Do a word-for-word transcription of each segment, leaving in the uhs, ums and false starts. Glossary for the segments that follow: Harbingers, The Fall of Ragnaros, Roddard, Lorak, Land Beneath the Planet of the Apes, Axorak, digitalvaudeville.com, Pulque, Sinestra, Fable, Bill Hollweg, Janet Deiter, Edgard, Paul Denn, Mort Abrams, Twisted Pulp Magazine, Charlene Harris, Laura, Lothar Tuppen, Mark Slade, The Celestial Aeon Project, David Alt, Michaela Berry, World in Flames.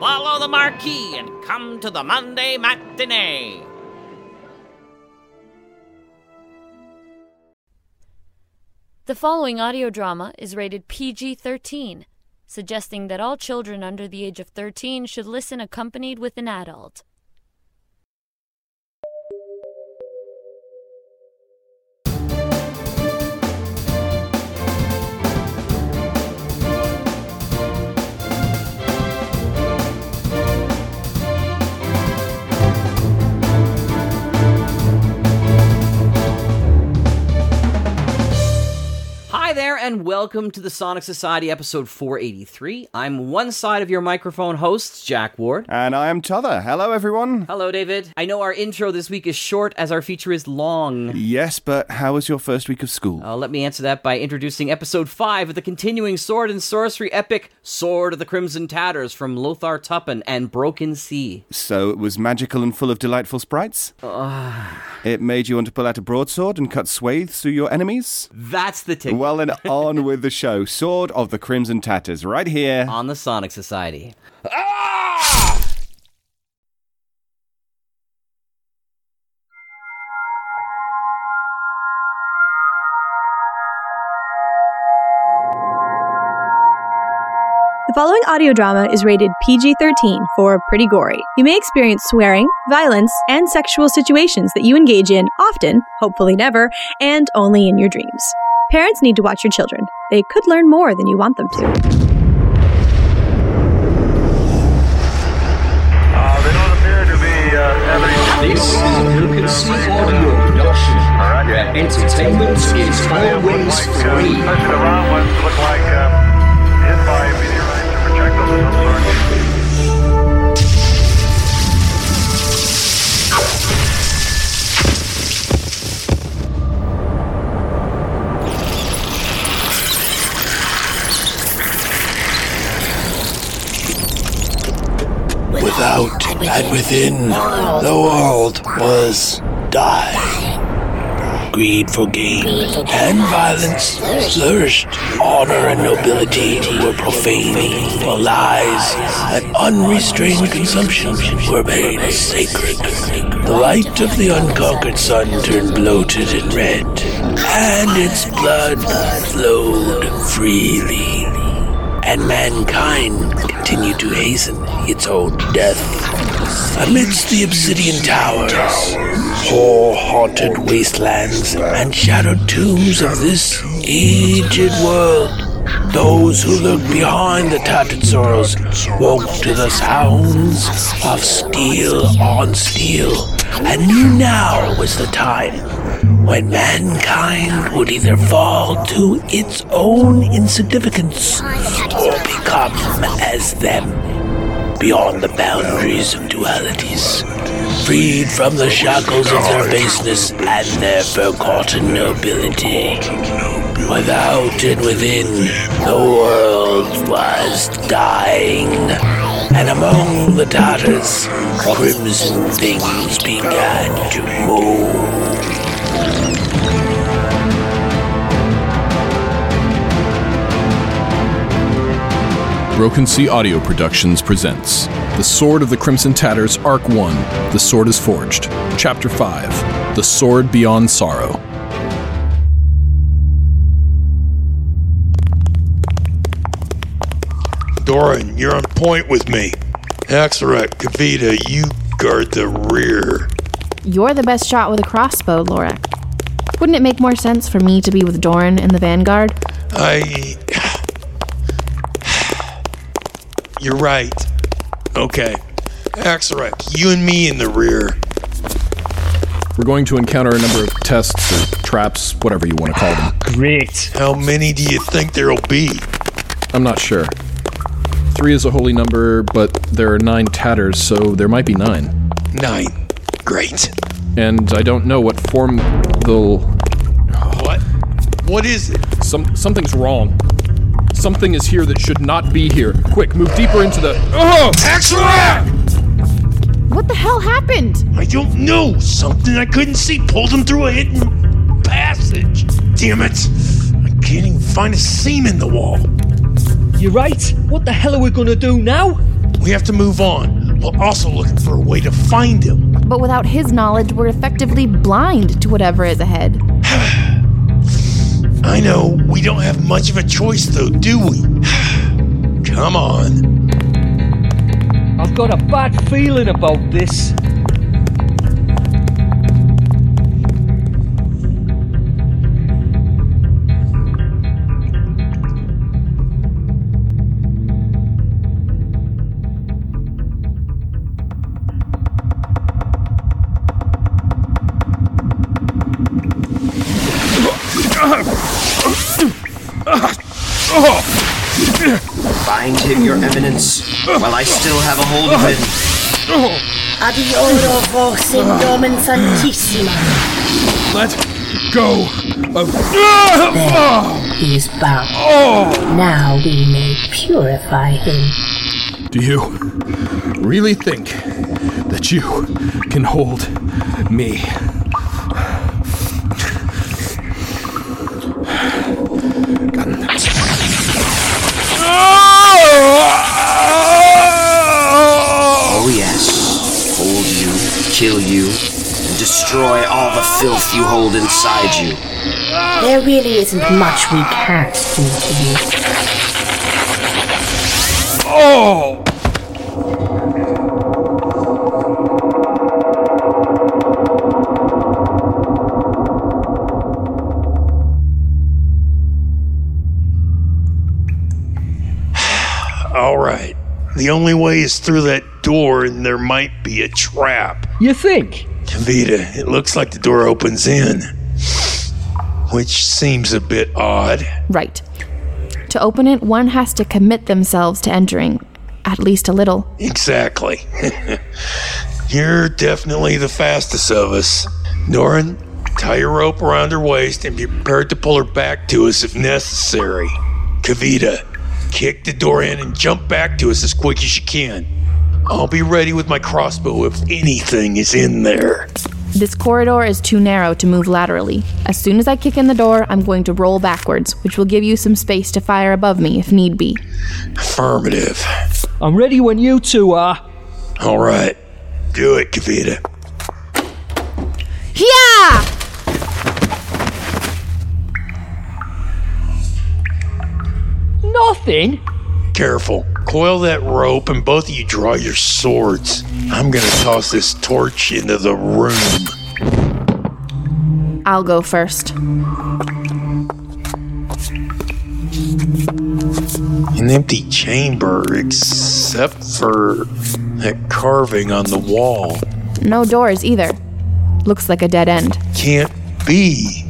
Follow the marquee and come to the Monday matinee. The following audio drama is rated P G thirteen, suggesting that all children under the age of thirteen should listen accompanied with an adult. Hi there, and welcome to the Sonic Society episode four eighty-three. I'm one side of your microphone hosts, Jack Ward. And I am t'other. Hello, everyone. Hello, David. I know our intro this week is short as our feature is long. Yes, but how was your first week of school? Uh, let me answer that by introducing episode five of the continuing sword and sorcery epic Sword of the Crimson Tatters from Lothar Tuppen and Broken Sea. So it was magical and full of delightful sprites? Uh... It made you want to pull out a broadsword and cut swathes through your enemies? That's the ticket. Well, and on with the show. Sword of the Crimson Tatters, right here on the Sonic Society. Ah! The following audio drama is rated P G thirteen for pretty gory. You may experience swearing, violence, and sexual situations that you engage in often, hopefully never, and only in your dreams. Parents need to watch your children. They could learn more than you want them to. Uh, they don't appear to be uh, having... This is a Pelican Sea Audio production, right, where entertainment is always free. Without and within, the world was dying. Greed for gain and violence flourished. Honor and nobility were profaned, while lies and unrestrained consumption were made sacred. The light of the unconquered sun turned bloated and red, and its blood flowed freely. And mankind continued to hasten its own death. Amidst the obsidian towers, poor haunted wastelands, and shadowed tombs of this aged world, those who looked behind the tattered sorrows woke to the sounds of steel on steel, and knew now was the time when mankind would either fall to its own insignificance or become as them, beyond the boundaries of dualities, freed from the shackles of their baseness and their forgotten nobility. Without and within, the world was dying, and among the Tatars, crimson things began to move. Broken Sea Audio Productions presents The Sword of the Crimson Tatters, Arc one, The Sword is Forged, Chapter five, The Sword Beyond Sorrow. Doran, you're on point with me. Axorak, Kavita, you guard the rear. You're the best shot with a crossbow, Laura. Wouldn't it make more sense for me to be with Doran in the vanguard? I... You're right. Okay. Axorak, you and me in the rear. We're going to encounter a number of tests or traps, whatever you want to call them. Great. How many do you think there'll be? I'm not sure. Three is a holy number, but there are nine tatters, so there might be nine. Nine. Great. And I don't know what form they'll... What? What is it? Some Something's wrong. Something is here that should not be here. Quick, move deeper into the... Oh! Axorak! What the hell happened? I don't know. Something I couldn't see pulled him through a hidden passage. Damn it. I can't even find a seam in the wall. You're right. What the hell are we going to do now? We have to move on, while also looking for a way to find him. But without his knowledge, we're effectively blind to whatever is ahead. I know, we don't have much of a choice though, do we? Come on. I've got a bad feeling about this. Bind him, Your Eminence, while I still have a hold of him. Adioro vos in domen santissima. Let go of... There, he is bound. Oh. Now we may purify him. Do you really think that you can hold me? Oh yes, hold you, kill you, and destroy all the filth you hold inside you. There really isn't much we can't do to you. Oh! The only way is through that door, and there might be a trap. You think? Kavita, it looks like the door opens in, which seems a bit odd. Right. To open it, one has to commit themselves to entering, at least a little. Exactly. You're definitely the fastest of us. Doran, tie your rope around her waist and be prepared to pull her back to us if necessary. Kavita, kick the door in and jump back to us as quick as you can. I'll be ready with my crossbow if anything is in there. This corridor is too narrow to move laterally. As soon as I kick in the door, I'm going to roll backwards, which will give you some space to fire above me if need be. Affirmative. I'm ready when you two are. All right. Do it, Kavita. Yeah! Nothing. Careful. Coil that rope and both of you draw your swords. I'm going to toss this torch into the room. I'll go first. An empty chamber, except for that carving on the wall. No doors either. Looks like a dead end. Can't be.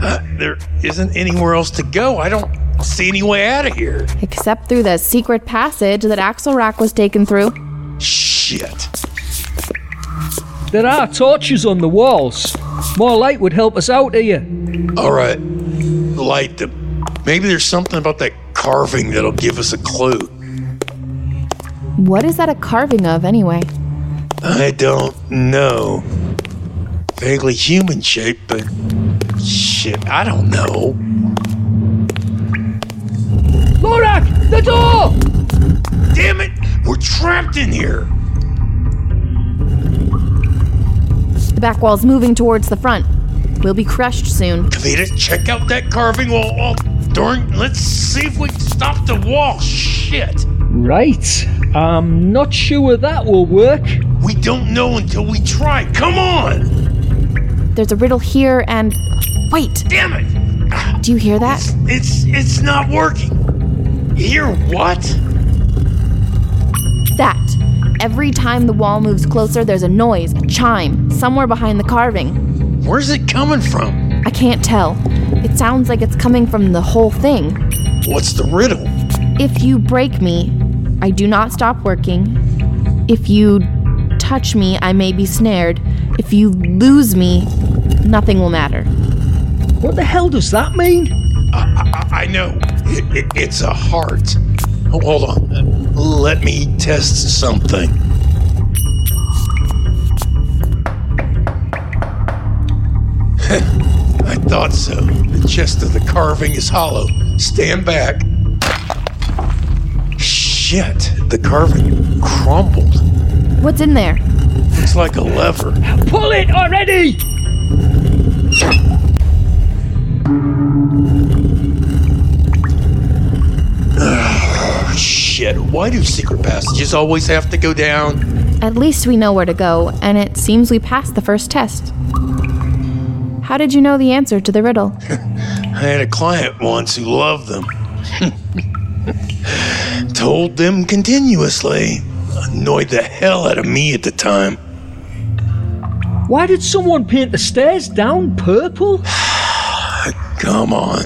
Uh, there isn't anywhere else to go. I don't... see any way out of here. Except through the secret passage that Axorak was taken through. Shit. There are torches on the walls. More light would help us out here. Alright. Light them. Maybe there's something about that carving that'll give us a clue. What is that a carving of, anyway? I don't know. Vaguely human shaped, but... shit, I don't know. Lorak, the door! Damn it! We're trapped in here! The back wall's moving towards the front. We'll be crushed soon. Kavita, check out that carving wall. Oh, darn, let's see if we can stop the wall. Shit! Right. I'm not sure that will work. We don't know until we try. Come on! There's a riddle here and... wait! Damn it! Do you hear that? It's... it's, it's not working. You hear what? That. Every time the wall moves closer, there's a noise, a chime, somewhere behind the carving. Where's it coming from? I can't tell. It sounds like it's coming from the whole thing. What's the riddle? If you break me, I do not stop working. If you touch me, I may be snared. If you lose me, nothing will matter. What the hell does that mean? I, I, I know. It, it, it's a heart. Oh, hold on. Let me test something. I thought so. The chest of the carving is hollow. Stand back. Shh. shit, the carving crumbled. What's in there? Looks like a lever. Pull it already! Ugh, shit, why do secret passages always have to go down? At least we know where to go, and it seems we passed the first test. How did you know the answer to the riddle? I had a client once who loved them. Told them continuously. Annoyed the hell out of me at the time. Why did someone paint the stairs down purple? Come on.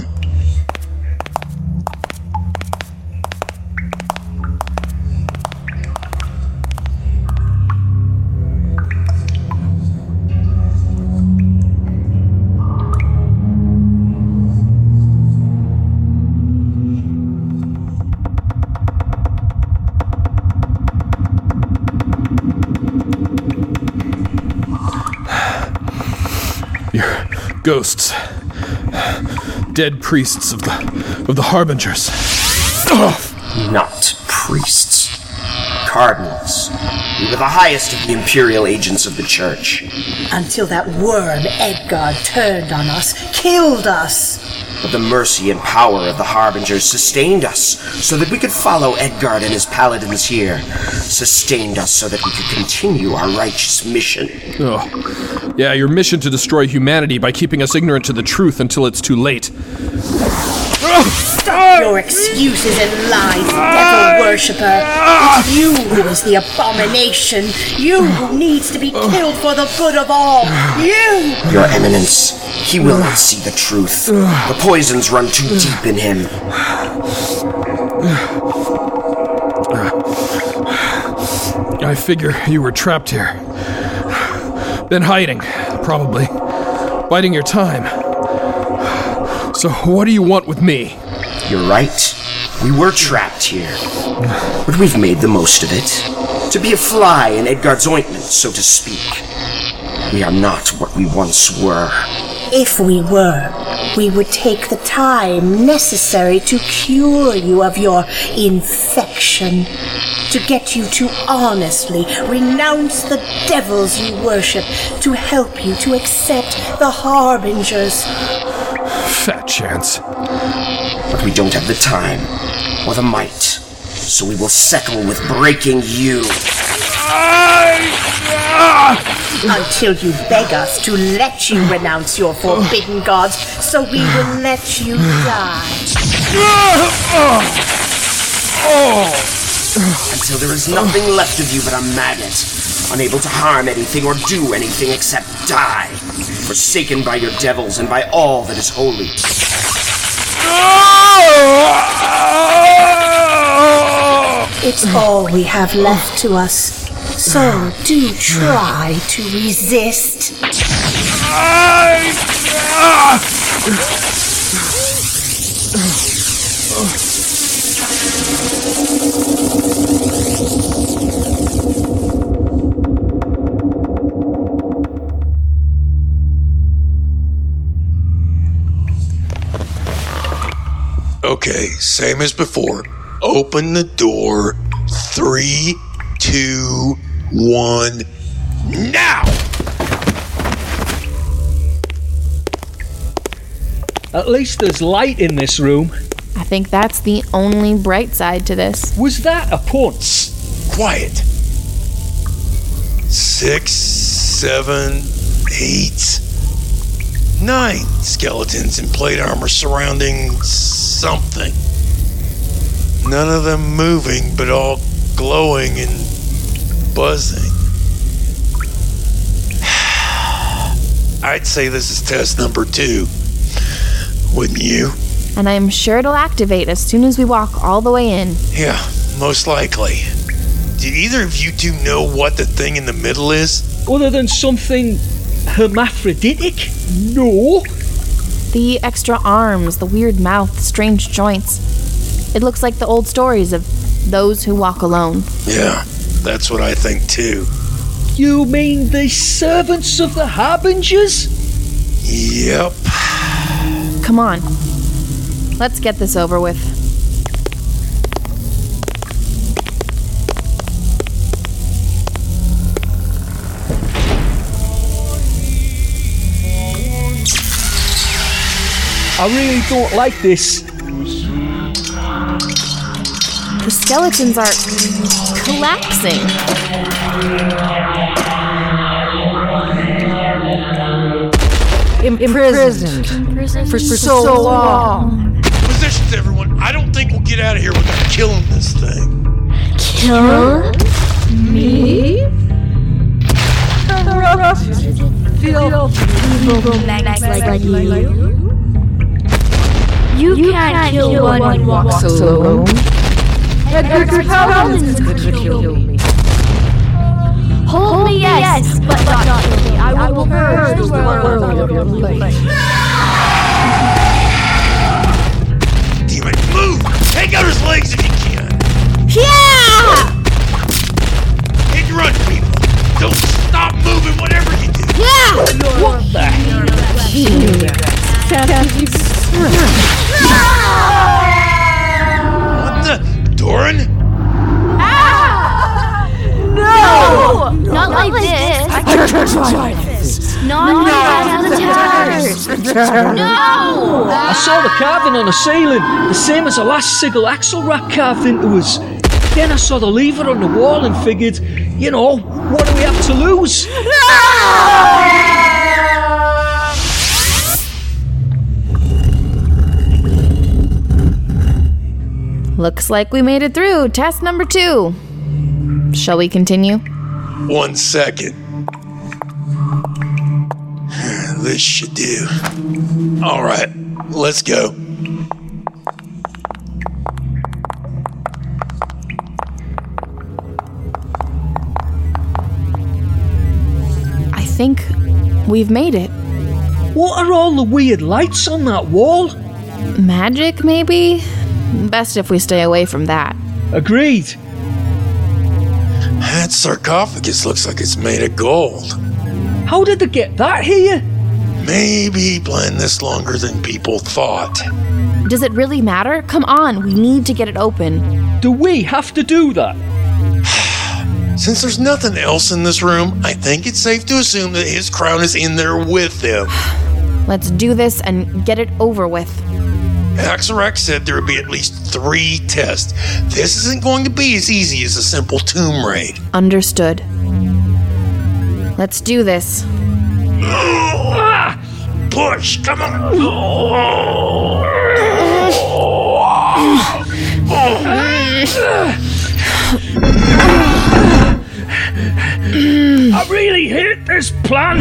Ghosts. Dead priests of the of the Harbingers. Oh. Not priests. Cardinals. We were the highest of the imperial agents of the church. Until that worm Edgard turned on us, killed us. But the mercy and power of the Harbingers sustained us so that we could follow Edgard and his paladins here. Sustained us so that we could continue our righteous mission. Oh. Yeah, your mission to destroy humanity by keeping us ignorant to the truth until it's too late. Your excuses and lies, devil worshipper. It's you who is the abomination. You who needs to be killed for the good of all. You! Your Eminence, he will not see the truth. The poisons run too deep in him. I figure you were trapped here. Then hiding, probably. Biding your time. So what do you want with me? You're right. We were trapped here. But we've made the most of it. To be a fly in Edgard's ointment, so to speak. We are not what we once were. If we were, we would take the time necessary to cure you of your infection. To get you to honestly renounce the devils you worship, to help you to accept the Harbingers. Fat chance. But we don't have the time, or the might, so we will settle with breaking you. Until you beg us to let you renounce your forbidden gods, so we will let you die. Oh! Until there is nothing left of you but a maggot, unable to harm anything or do anything except die, forsaken by your devils and by all that is holy. It's all we have left to us, so do try to resist. Okay, same as before. Open the door. Three, two, one, now! At least there's light in this room. I think that's the only bright side to this. Was that a punce? Quiet. Six, seven, eight, nine skeletons in plate armor surrounding something. None of them moving, but all glowing and buzzing. I'd say this is test number two. Wouldn't you? And I'm sure it'll activate as soon as we walk all the way in. Yeah, most likely. Did either of you two know what the thing in the middle is? Other than something hermaphroditic? No. The extra arms, the weird mouth, strange joints. It looks like the old stories of those who walk alone. Yeah, that's what I think too. You mean the servants of the Harbingers? Yep. Come on. Let's get this over with. I really don't like this. The skeletons are collapsing. Imprisoned. Imprisoned. For, for so, so long. long. Positions, everyone. I don't think we'll get out of here without killing this thing. Kill me? Feel evil like, like you. You, you can't, can't kill, kill one, one walks alone. Edgard's paladins could kill me. Hold me, yes, but not, not me. I will, will purge the world of your place. Demon, move! Take out his legs if you can! Yeah! And run, people! Don't stop moving, whatever you do! Yeah! What the hell? What the? Doran? Ah! No! No! Not, Not like, like this. this! I can't try this! Not no. out of the towers! No! I saw the carving on the ceiling, the same as the last sigil Axorak carved into us. Then I saw the lever on the wall and figured, you know, what do we have to lose? No! Looks like we made it through test number two. Shall we continue? One second. This should do. All right, let's go. I think we've made it. What are all the weird lights on that wall? Magic, maybe? Best if we stay away from that. Agreed. That sarcophagus looks like it's made of gold. How did they get that here? Maybe playing this longer than people thought. Does it really matter? Come on, we need to get it open. Do we have to do that? Since there's nothing else in this room, I think it's safe to assume that his crown is in there with him. Let's do this and get it over with. Axorak said there would be at least three tests. This isn't going to be as easy as a simple tomb raid. Understood. Let's do this. Push! Come on! I really hate this plan.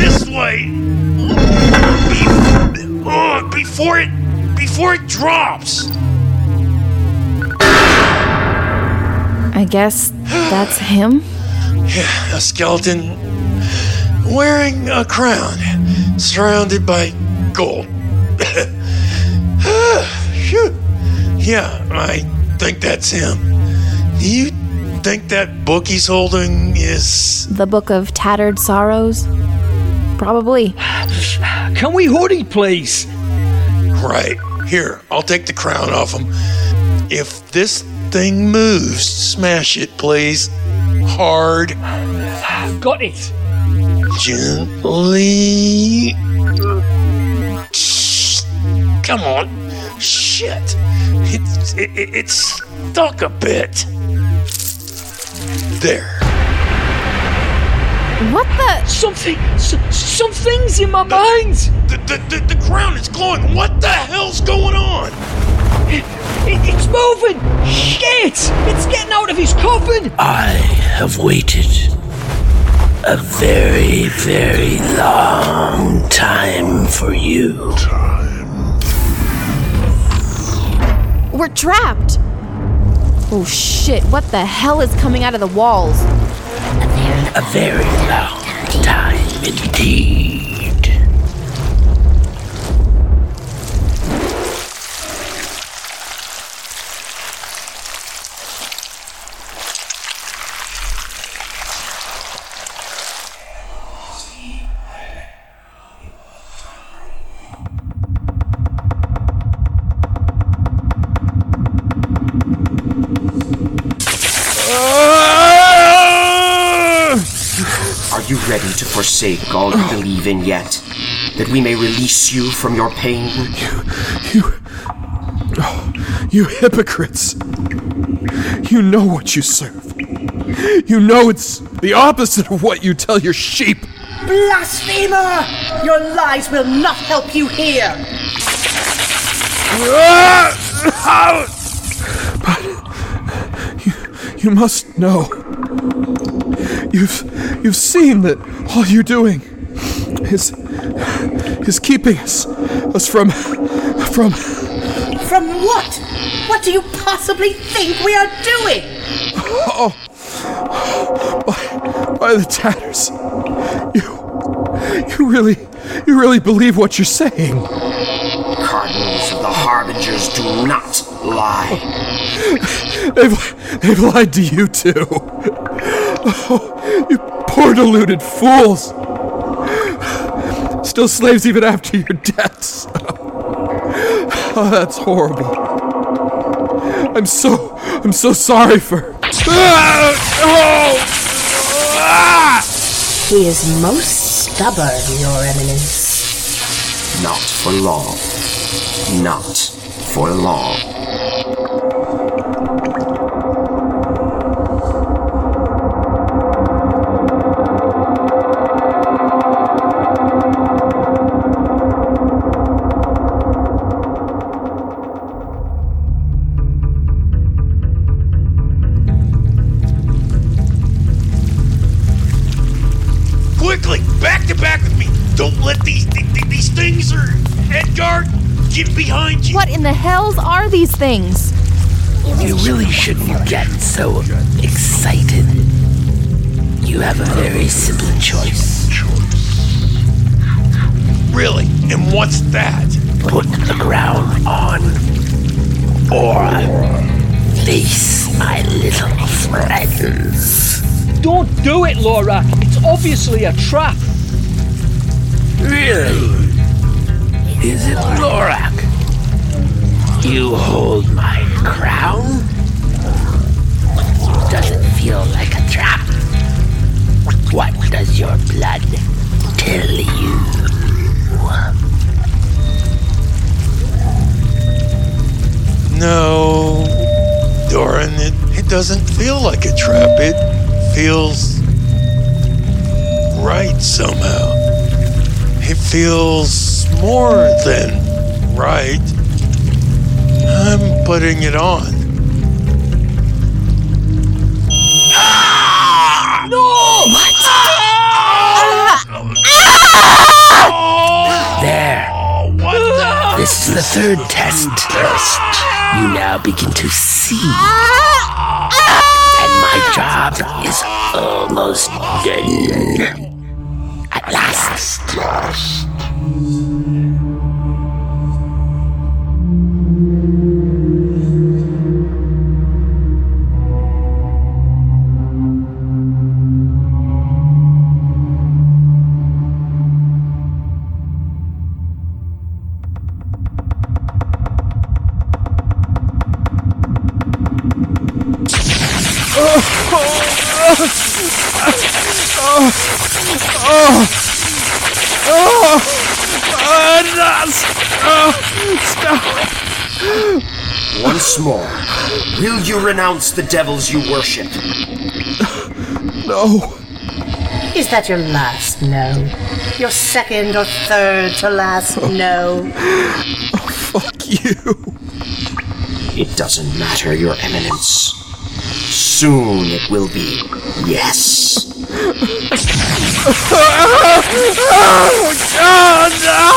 This way. Bef- before it, before it drops. I guess that's him. Yeah, a skeleton wearing a crown, surrounded by gold. Yeah, I think that's him. You. Think that book he's holding is the Book of Tattered Sorrows? Probably. Can we hoodie, please? Right. Here, I'll take the crown off him. If this thing moves, smash it, please. Hard. Got it. Gently. Come on. Shit. It's it, it, it's stuck a bit. There. What the? Something. So, something's in my the, mind. The, the the the crown is glowing. What the hell's going on? It, it, it's moving. Shit! It's getting out of his coffin. I have waited a very, very long time for you. Time. We're trapped. Oh shit, what the hell is coming out of the walls? A very long time indeed. Ready to forsake all you believe in yet? that we may release you from your pain. You... you... Oh, you hypocrites. You know what you serve. You know it's the opposite of what you tell your sheep. Blasphemer! Your lies will not help you here. But you, you must know. You've, you've seen that all you're doing is, is keeping us, us from, from... From what? What do you possibly think we are doing? Oh, by, by the tatters. You, you really, you really believe what you're saying. Cardinals of the Harbingers do not lie. They've, they've lied to you too. Oh, you poor deluded fools. Still slaves even after your deaths. Oh, that's horrible. I'm so, I'm so sorry for... He is most stubborn, Your Eminence. Not for long. Not for long. What in the hells are these things? You really shouldn't get so excited. You have a very simple choice. Really? And what's that? Put the crown on, or face my little friends. Don't do it, Laura. It's obviously a trap. Really? Is it Lorak? You hold my crown? Does it feel like a trap? What does your blood tell you? No, Doran, it, it doesn't feel like a trap. It feels right somehow. It feels more than right. I'm putting it on. Ah! No! What? Ah! Ah! Ah! There. What the? This is the third test. Test. You now begin to see. And my job is almost done. At last. last. Once more, will you renounce the devils you worship? No. Is that your last no? Your second or third to last oh. no? Oh, fuck you. It doesn't matter, Your Eminence. Soon it will be yes. Oh, God, no!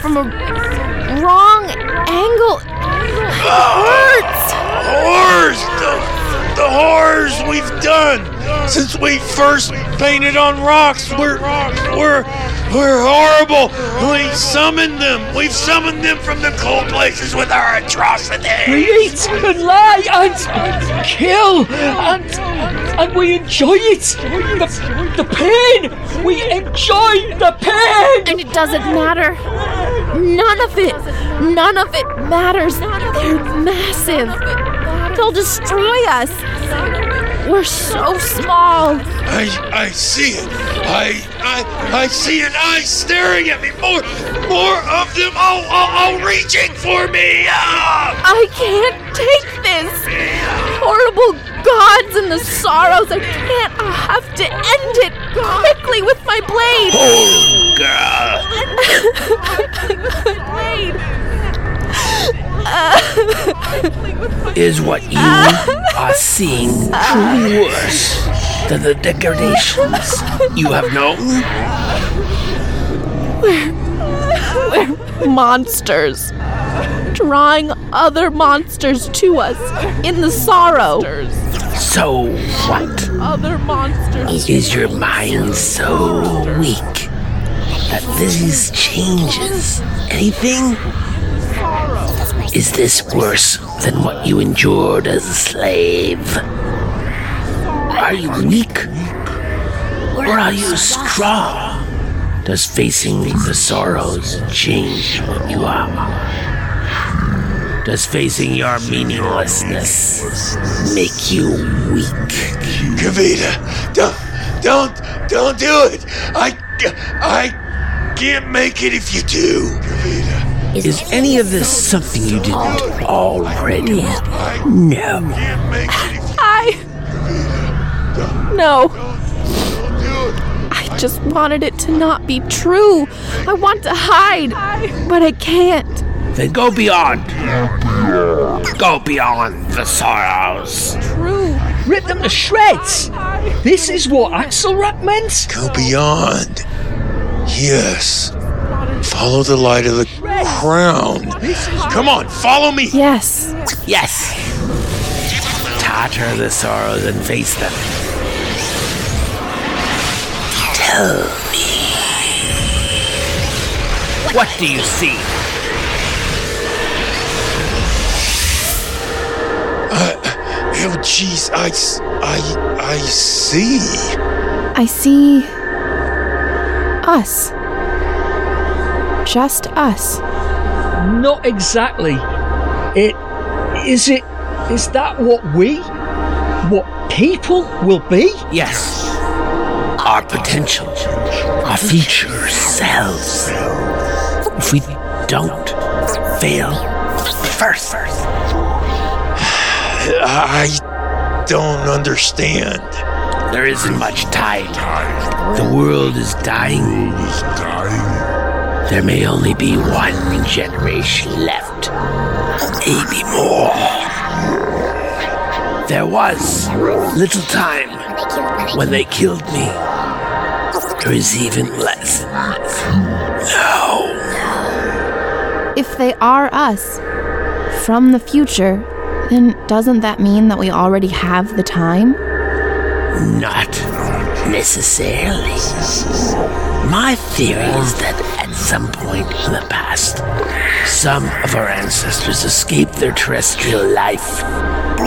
From a wrong angle. It hurts! The horse! The, the horse! horrors we've done since we first painted on rocks. We're we're we're horrible. We summoned them. We've summoned them from the cold places with our atrocities. We eat and lie and kill and and we enjoy it. The, the pain. We enjoy the pain. And it doesn't matter. None of it. None of it matters. They're massive. They'll destroy us. We're so small. I I see it. I I I see an eye staring at me. More more of them all all, all reaching for me. Ah! I can't take this. Horrible gods and the sorrows. I can't. I have to end it quickly with my blade. Oh God! With my blade. Uh, Is what you uh, are seeing truly worse than the degradations you have known? We're, we're monsters, drawing other monsters to us in the sorrow. So what? Other monsters. Is your mind so weak that this changes anything? Is this worse than what you endured as a slave? Are you weak? Or are you strong? Does facing the sorrows change what you are? Does facing your meaninglessness make you weak? Kavita, don't, don't, don't do it. I, I can't make it if you do, Kavita. Is any of this something you didn't already? No. I... No. I just wanted it to not be true. I want to hide, but I can't. Then go beyond. Go beyond the sorrows. True. Rip them to shreds. This is what Axorak meant. Go beyond. Yes. Follow the light of the crown. Come on, follow me. Yes. Yes. Totter the sorrows and face them. Tell me. What do you see? Uh, oh, jeez, I, I, I see. I see us. Just us. Not exactly. It is it is that what we what people will be? Yes. Our potential. Our future selves. If we don't fail first. I don't understand. There isn't much time. The world is dying. There may only be one generation left. Maybe more. There was little time when they killed me. There is even less. No. If they are us, from the future, then doesn't that mean that we already have the time? Not necessarily. My theory is that at some point in the past, some of our ancestors escaped their terrestrial life,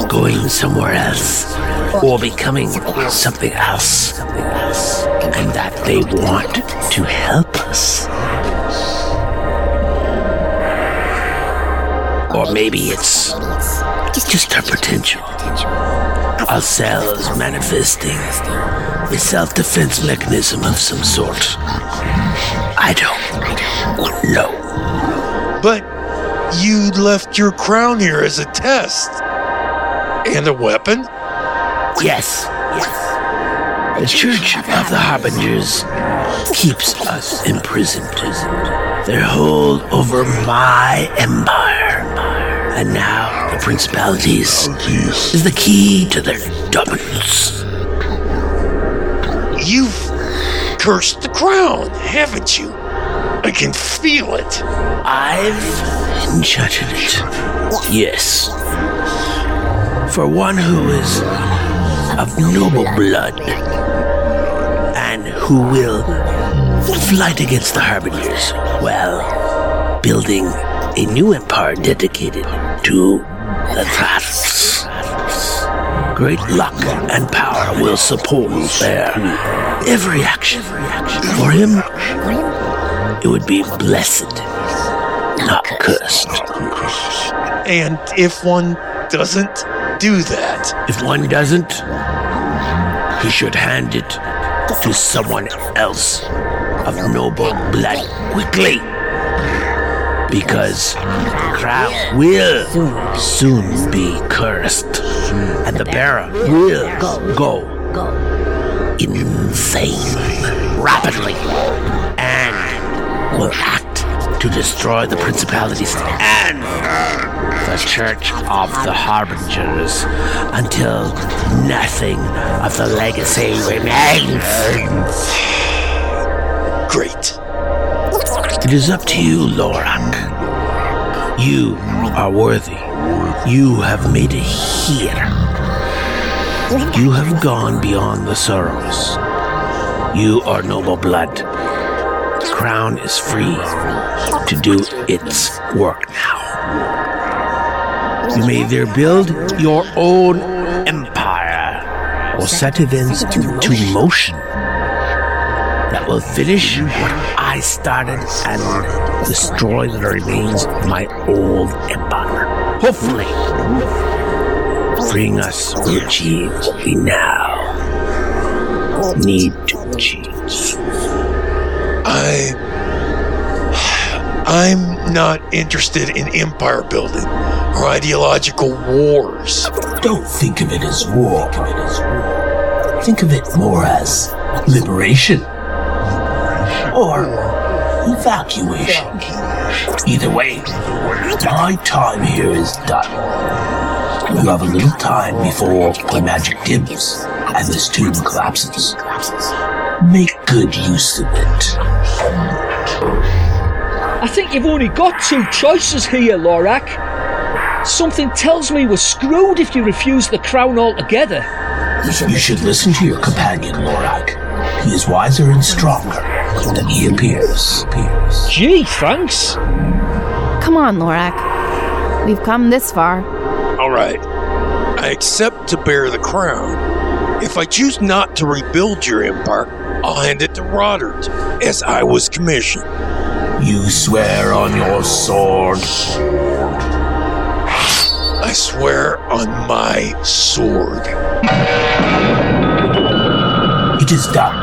going somewhere else, or becoming something else, and that they want to help us. Or maybe it's just our potential, ourselves manifesting a self-defense mechanism of some sort. I don't know. But you left your crown here as a test. And a weapon? Yes. yes. The Church of the Harbingers keeps us imprisoned. Their hold over my empire. And now the Principalities is the key to their dominance. You've cursed the crown, haven't you? I can feel it. I've judged it. Yes. For one who is of noble blood and who will fight against the Harbingers while building a new empire dedicated to the Thrafts. Great luck and power will support their every action. For him, it would be blessed, not cursed. And if one doesn't do that? If one doesn't, he should hand it to someone else of noble blood quickly. Because Crown will soon be cursed, and the bearer will go insane rapidly, and will act to destroy the principalities and the Church of the Harbingers until nothing of the legacy remains. Great. It is up to you, Lorak. You are worthy. You have made it here. You have gone beyond the sorrows. You are noble blood. The crown is free to do its work now. You may there build your own empire or set events to motion that will finish what I started and destroyed the remains of my old empire. Hopefully, freeing us will achieve what we now need to achieve. I... I'm not interested in empire building or ideological wars. Don't think of it as war. Think of it more as liberation. Or evacuation. Either way, my time here is done. We have a little time before the magic dims and this tomb collapses. Make good use of it. I think you've only got two choices here, Lorak. Something tells me we're screwed if you refuse the crown altogether. You should listen to your companion, Lorak. He is wiser and stronger than he appears. appears. Gee, thanks. Come on, Lorak. We've come this far. All right. I accept to bear the crown. If I choose not to rebuild your empire, I'll hand it to Roddard, as I was commissioned. You swear on your sword. I swear on my sword. It is done.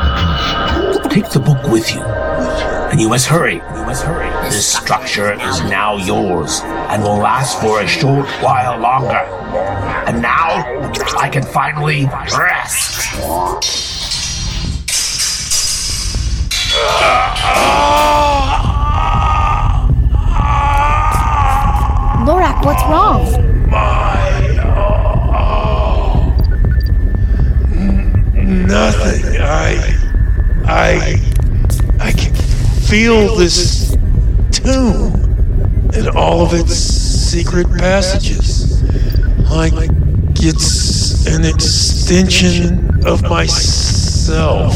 Take the book with you, and you must hurry. You must hurry. This structure is now yours, and will last for a short while longer. And now, I can finally rest. Lorak, what's wrong? My... Nothing. I... I I can feel this tomb and all of its secret passages, like it's an extension of myself,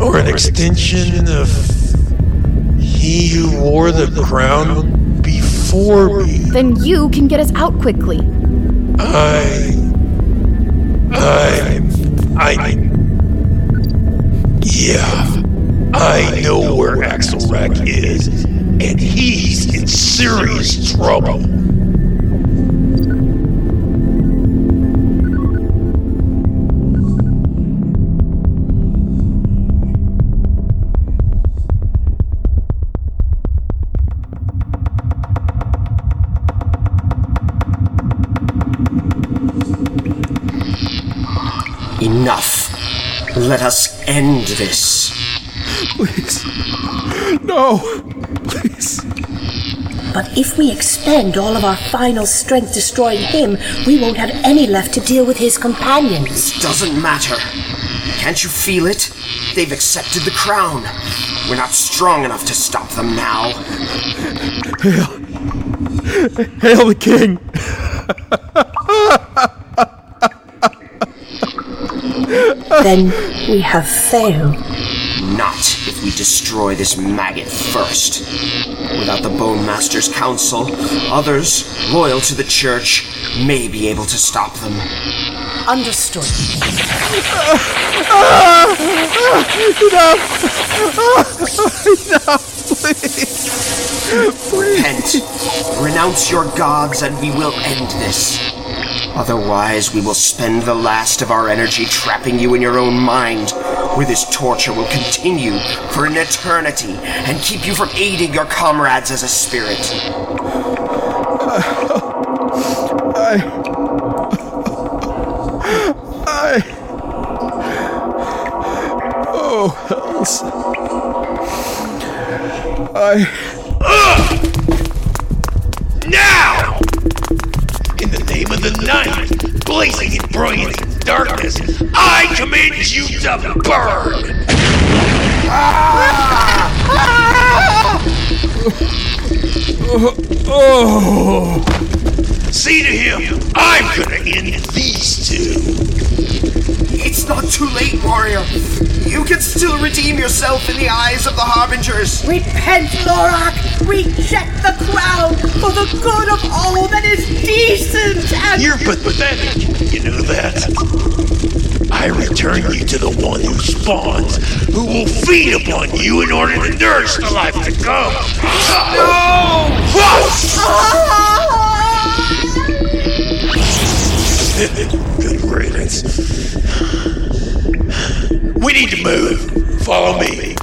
or an extension of he who wore the crown before me. Then you can get us out quickly. I... I... I... I Yeah, I know where Axorak is, and he's in serious trouble. Enough. Let us end this. Please. No. Please. But if we expend all of our final strength destroying him, we won't have any left to deal with his companions. It doesn't matter. Can't you feel it? They've accepted the crown. We're not strong enough to stop them now. Hail. Hail the king. then we have failed. Not if we destroy this maggot first. Without the Bone Master's counsel, others, loyal to the Church, may be able to stop them. Understood. Enough! Enough, please! Please! Repent. Renounce your gods and we will end this. Otherwise, we will spend the last of our energy trapping you in your own mind, where this torture will continue for an eternity and keep you from aiding your comrades as a spirit. Uh, I... I... Oh, hells. I... Uh, now! In the name of the night, blazing in brilliant darkness, I command you to burn! Ah! Say to him, I'm gonna end these two. It's not too late, warrior. You can still redeem yourself in the eyes of the Harbingers. Repent, Lorak! Reject the crown for the good of all that is decent and... You're pathetic, you know that? I return you to the one who spawns, who will feed upon you in order to nourish the life to come. No! Ah! Good riddance. We need to move. Follow me.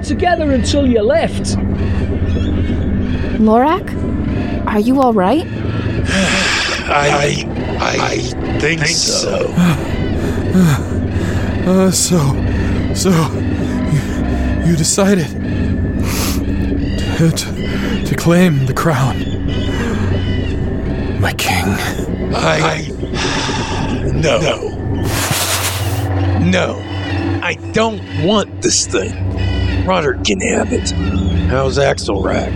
Together until you left. Lorak, are you all right? I, I, I think, think so. so. Uh, uh, so, so, you, you decided to, to, to claim the crown, my king. I, I no, no, no. I don't want this thing. Rodert can have it. How's Axorak?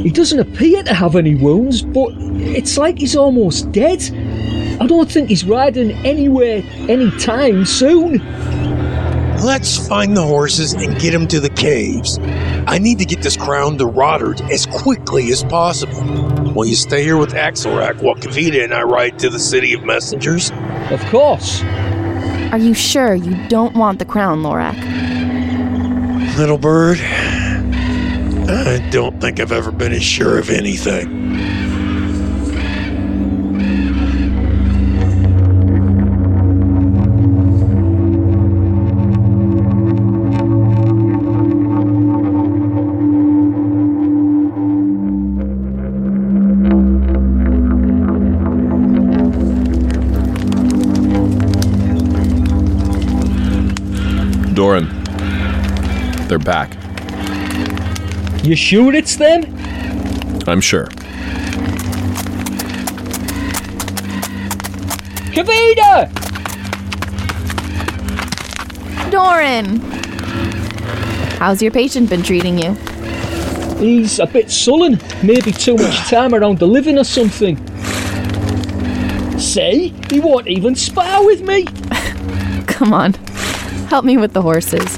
He doesn't appear to have any wounds, but it's like he's almost dead. I don't think he's riding anywhere anytime soon. Let's find the horses and get him to the caves. I need to get this crown to Rodert as quickly as possible. Will you stay here with Axorak while Kavita and I ride to the City of Messengers? Of course. Are you sure you don't want the crown, Lorak? Little bird, I don't think I've ever been as sure of anything. Doran. They're back. You sure it's them? I'm sure. Kavita! Doran! How's your patient been treating you? He's a bit sullen. Maybe too much time around the living or something. See? He won't even spar with me. Come on. Help me with the horses.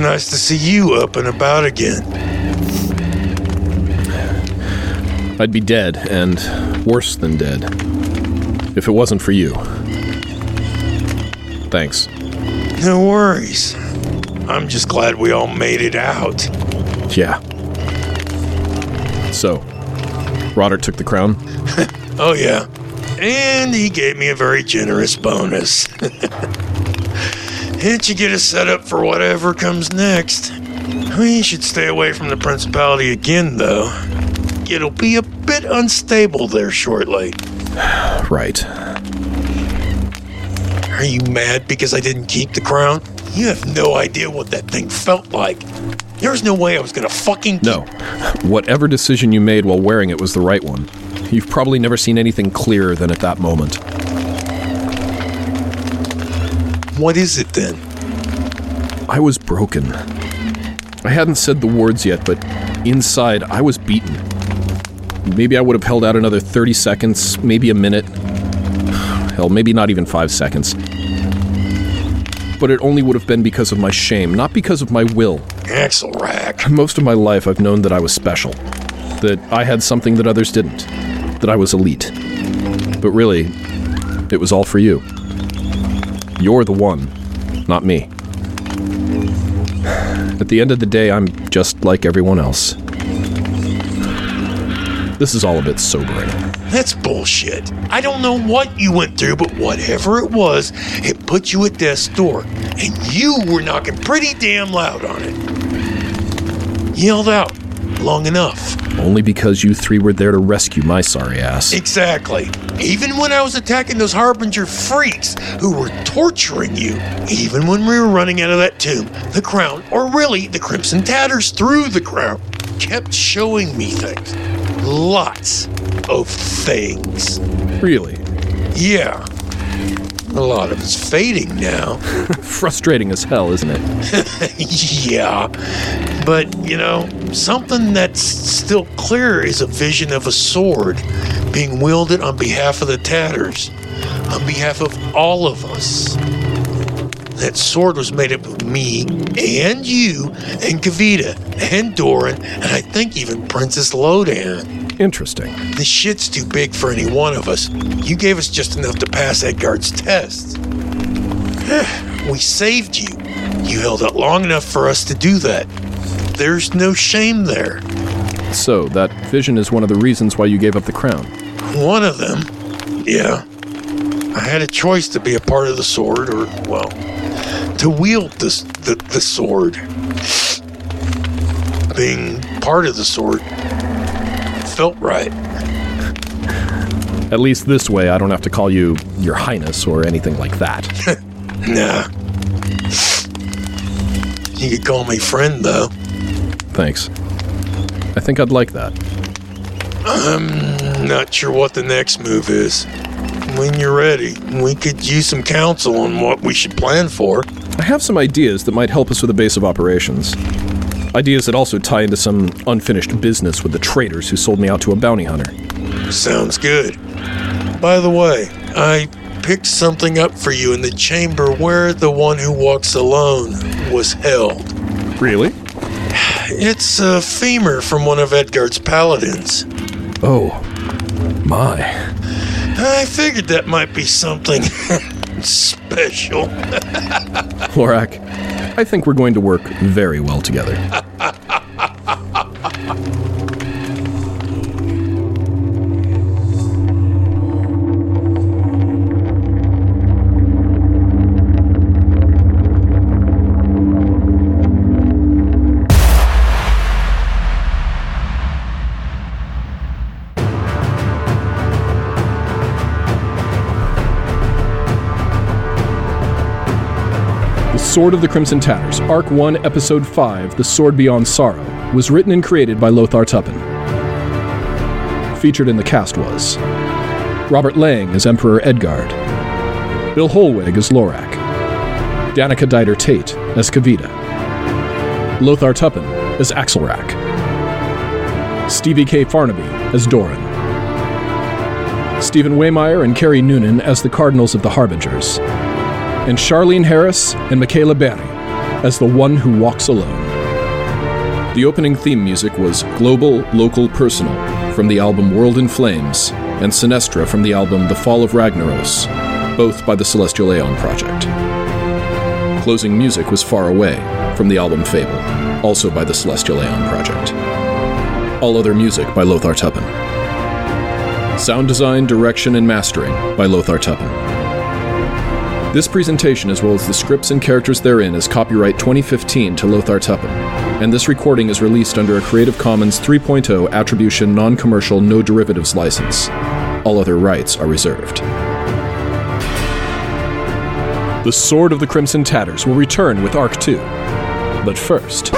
Nice to see you up and about again. I'd be dead, and worse than dead, if it wasn't for you. Thanks. No worries. I'm just glad we all made it out. Yeah. So, Rodert took the crown? Oh, yeah. And he gave me a very generous bonus. Can't you get us set up for whatever comes next? We should stay away from the Principality again, though. It'll be a bit unstable there shortly. Right. Are you mad because I didn't keep the crown? You have no idea what that thing felt like. There's no way I was gonna fucking... No. Whatever decision you made while wearing it was the right one. You've probably never seen anything clearer than at that moment. What is it, then? I was broken. I hadn't said the words yet, but inside, I was beaten. Maybe I would have held out another thirty seconds, maybe a minute. Hell, maybe not even five seconds. But it only would have been because of my shame, not because of my will. Axorak. Most of my life, I've known that I was special. That I had something that others didn't. That I was elite. But really, it was all for you. You're the one, not me. At the end of the day, I'm just like everyone else. This is all a bit sobering. That's bullshit. I don't know what you went through, but whatever it was, it put you at death's door, and you were knocking pretty damn loud on it. Yelled out long enough. Only because you three were there to rescue my sorry ass. Exactly. Even when I was attacking those Harbinger freaks who were torturing you. Even when we were running out of that tomb, the crown, or really the Crimson Tatters through the crown, kept showing me things. Lots of things. Really? Yeah. A lot of it's fading now. Frustrating as hell, isn't it? Yeah. But, you know, something that's still clear is a vision of a sword being wielded on behalf of the Tatters, on behalf of all of us. That sword was made up of me and you and Kavita and Doran and I think even Princess Lodan. Interesting. This shit's too big for any one of us. You gave us just enough to pass Edgard's test. We saved you. You held out long enough for us to do that. There's no shame there. So, that vision is one of the reasons why you gave up the crown? One of them, yeah. I had a choice to be a part of the sword or, well, to wield this, the, the sword. Being part of the sword felt right. At least this way, I don't have to call you Your Highness or anything like that. Nah. You could call me friend, though. Thanks. I think I'd like that. I'm not sure what the next move is. When you're ready, we could use some counsel on what we should plan for. I have some ideas that might help us with the base of operations. Ideas that also tie into some unfinished business with the traitors who sold me out to a bounty hunter. Sounds good. By the way, I... picked something up for you in the chamber where the one who walks alone was held. Really? It's a femur from one of Edgard's paladins. Oh, my. I figured that might be something special. Lorak, I think we're going to work very well together. Sword of the Crimson Tatters, Arc one, Episode five, The Sword Beyond Sorrow, was written and created by Lothar Tuppen. Featured in the cast was Robert Lang as Emperor Edgard, Bill Hollweg as Lorak, Danica Deiter-Tate as Kavita, Lothar Tuppen as Axorak, Stevie K. Farnaby as Doran, Stephen Wehmeyer and Kerry Noonan as the Cardinals of the Harbingers, and Charlene Harris and Michaela Berry as The One Who Walks Alone. The opening theme music was Global, Local, Personal from the album World in Flames and Sinestra from the album The Fall of Ragnaros, both by the Celestial Aeon Project. Closing music was Far Away from the album Fable, also by the Celestial Aeon Project. All other music by Lothar Tuppen. Sound design, direction, and mastering by Lothar Tuppen. This presentation, as well as the scripts and characters therein, is copyright twenty fifteen to Lothar Tuppen, and this recording is released under a Creative Commons three point oh Attribution Non-Commercial No Derivatives License. All other rights are reserved. The Sword of the Crimson Tatters will return with Arc two. But first...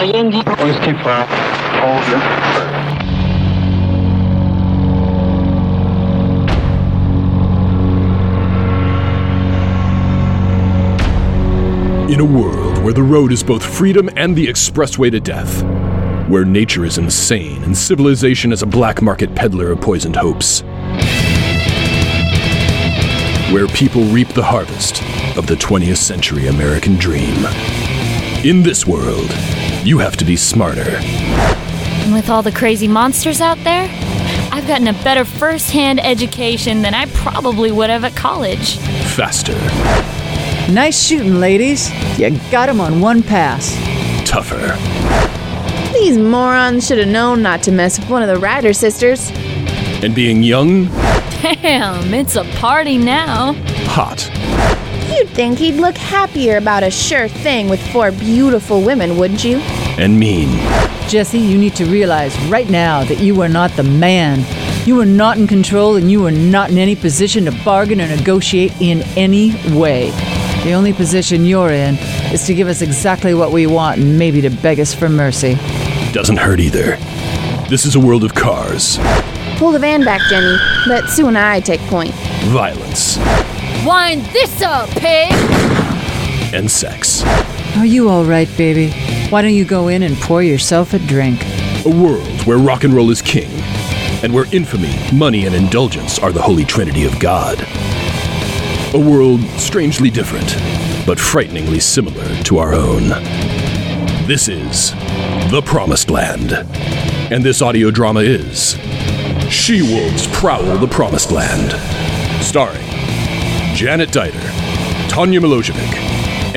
In a world where the road is both freedom and the expressway to death, where nature is insane and civilization is a black market peddler of poisoned hopes, where people reap the harvest of the twentieth century American dream. In this world, you have to be smarter. And with all the crazy monsters out there, I've gotten a better first-hand education than I probably would have at college. Faster. Nice shooting, ladies. You got them on one pass. Tougher. These morons should have known not to mess with one of the Ryder sisters. And being young? Damn, it's a party now. Hot. You'd think he'd look happier about a sure thing with four beautiful women, wouldn't you? And mean. Jesse, you need to realize right now that you are not the man. You are not in control, and you are not in any position to bargain or negotiate in any way. The only position you're in is to give us exactly what we want and maybe to beg us for mercy. Doesn't hurt either. This is a world of cars. Pull the van back, Jenny. Let Sue and I take point. Violence. Wind this up, pig! And sex. Are you all right, baby? Why don't you go in and pour yourself a drink? A world where rock and roll is king, and where infamy, money, and indulgence are the holy trinity of God. A world strangely different, but frighteningly similar to our own. This is The Promised Land, and this audio drama is She-Wolves Prowl the Promised Land, starring Janet Deiter, Tanya Milojevic,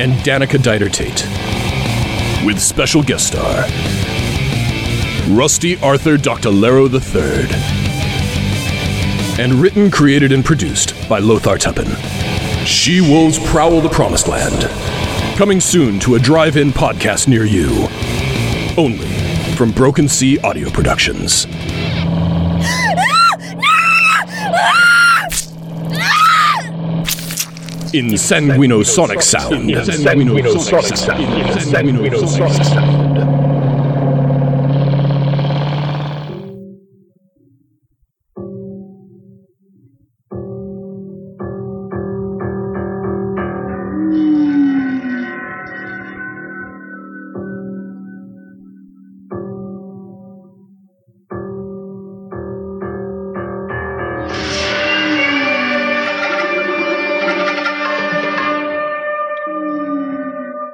and Danica Deiter-Tate, with special guest star Rusty Arthur Doctolero the third. And written, created, and produced by Lothar Tuppen. She-Wolves Prowl the Promised Land. Coming soon to a drive-in podcast near you. Only from Broken Sea Audio Productions. In sanguino sonic sound. In sanguino sonic sound. In sanguino sonic sound.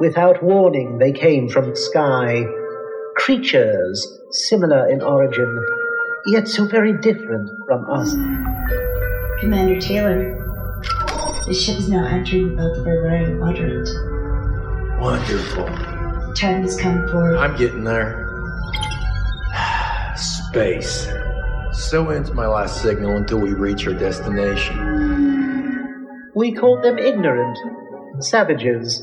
Without warning, they came from the sky, creatures similar in origin, yet so very different from us. Commander Taylor, this ship is now entering about the Barbarian Quadrant. Wonderful. Time has come for... I'm getting there. Space. So ends my last signal until we reach our destination. We called them ignorant, savages.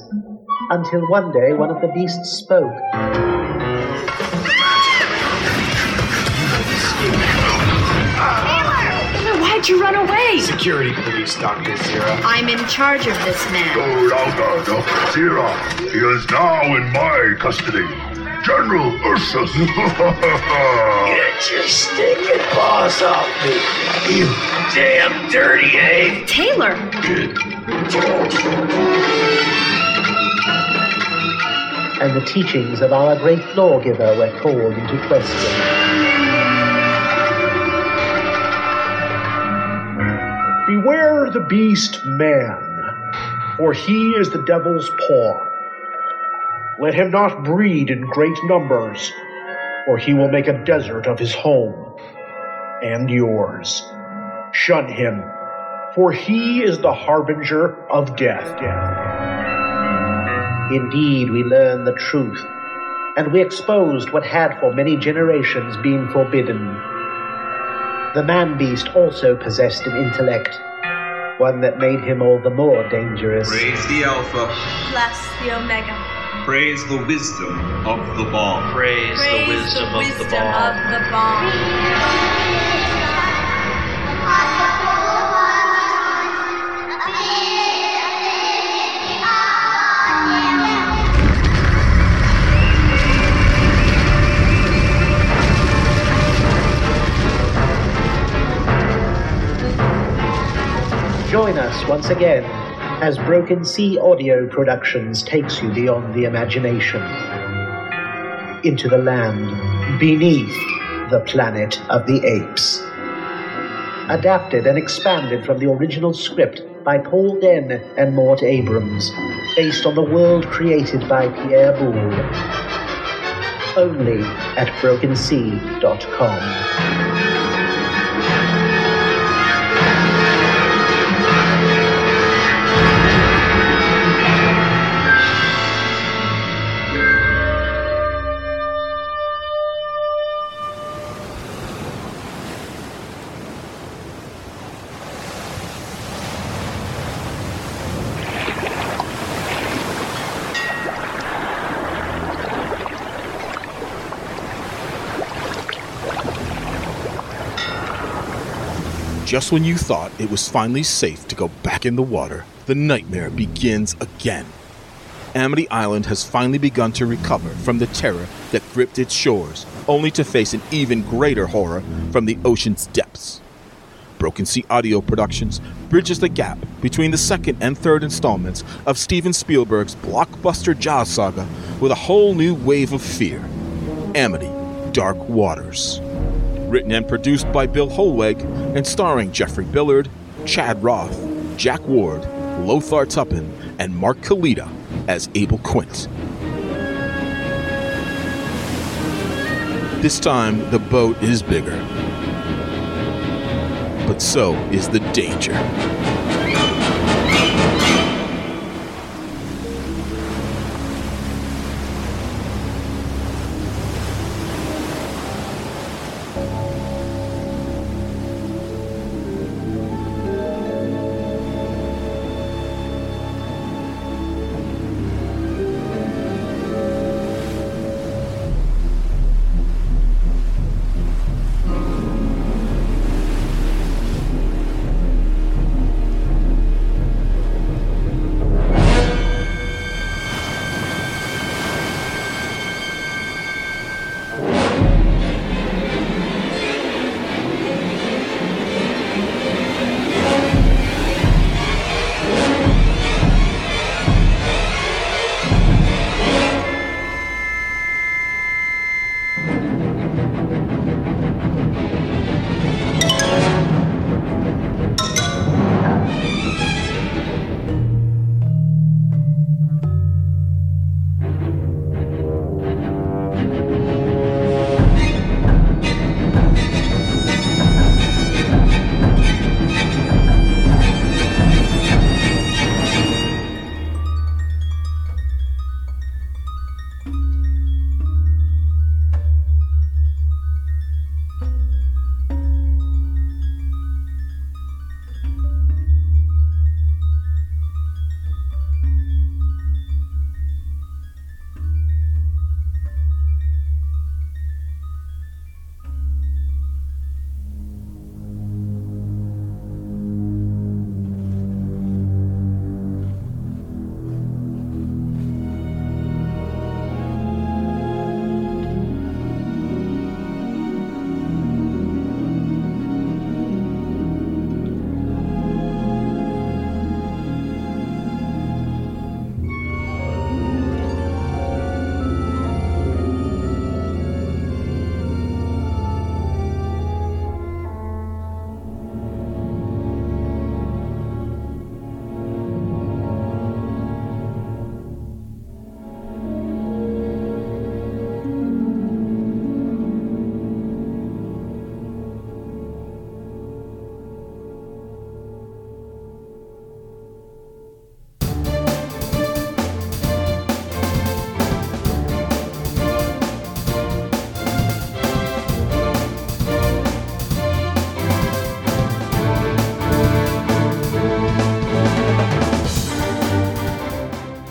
Until one day, one of the beasts spoke. Taylor! Taylor, why'd you run away? Security police, Doctor Zira. I'm in charge of this man. No longer, Doctor Zira. He is now in my custody. General Ursus. Get your stinking paws off me, you damn dirty ape. Taylor! It... and the teachings of our great lawgiver were called into question. Beware the beast man, for he is the devil's paw. Let him not breed in great numbers, or he will make a desert of his home and yours. Shun him, for he is the harbinger of death. death. Indeed, we learn the truth, and we exposed what had for many generations been forbidden. The man-beast also possessed an intellect, one that made him all the more dangerous. Praise the Alpha. Bless the Omega. Praise the wisdom of the bomb. Praise, Praise the wisdom, the wisdom of, the of the bomb. Join us once again as Broken Sea Audio Productions takes you beyond the imagination, into the land beneath the planet of the apes. Adapted and expanded from the original script by Paul Denn and Mort Abrams, based on the world created by Pierre Boulle. Only at broken sea dot com. Just when you thought it was finally safe to go back in the water, the nightmare begins again. Amity Island has finally begun to recover from the terror that gripped its shores, only to face an even greater horror from the ocean's depths. Broken Sea Audio Productions bridges the gap between the second and third installments of Steven Spielberg's blockbuster Jaws saga with a whole new wave of fear. Amity, Dark Waters. Written and produced by Bill Hollweg and starring Jeffrey Billard, Chad Roth, Jack Ward, Lothar Tuppen, and Mark Kalita as Abel Quint. This time, the boat is bigger, but so is the danger.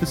The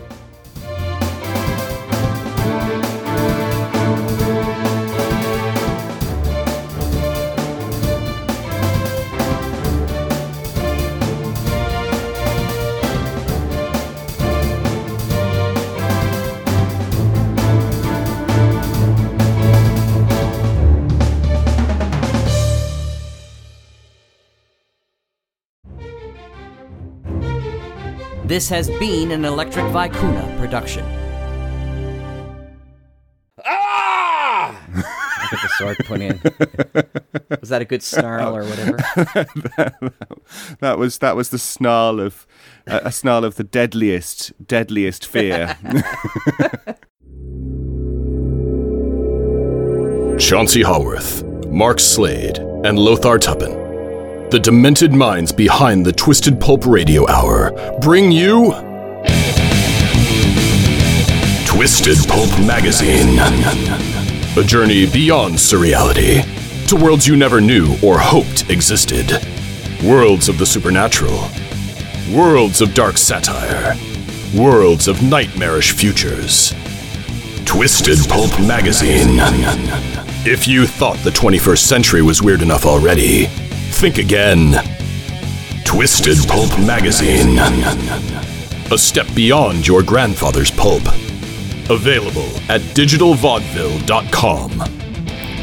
This has been an Electric Vicuna production. Ah! Look at the sword put in. Was that a good snarl or whatever? that was that was the snarl of uh, a snarl of the deadliest deadliest fear. Chauncey Haworth, Mark Slade, and Lothar Tuppen, the demented minds behind the Twisted Pulp Radio Hour, bring you Twisted Pulp Magazine, a journey beyond surreality to worlds you never knew or hoped existed. Worlds of the supernatural, worlds of dark satire, worlds of nightmarish futures. Twisted Pulp Magazine. If you thought the twenty-first century was weird enough already, think again. Twisted Pulp Magazine. A step beyond your grandfather's pulp. Available at digital vaudeville dot com.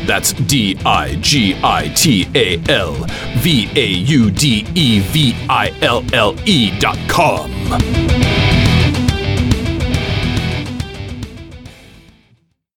That's D I G I T A L V A U D E V I L L E dot com.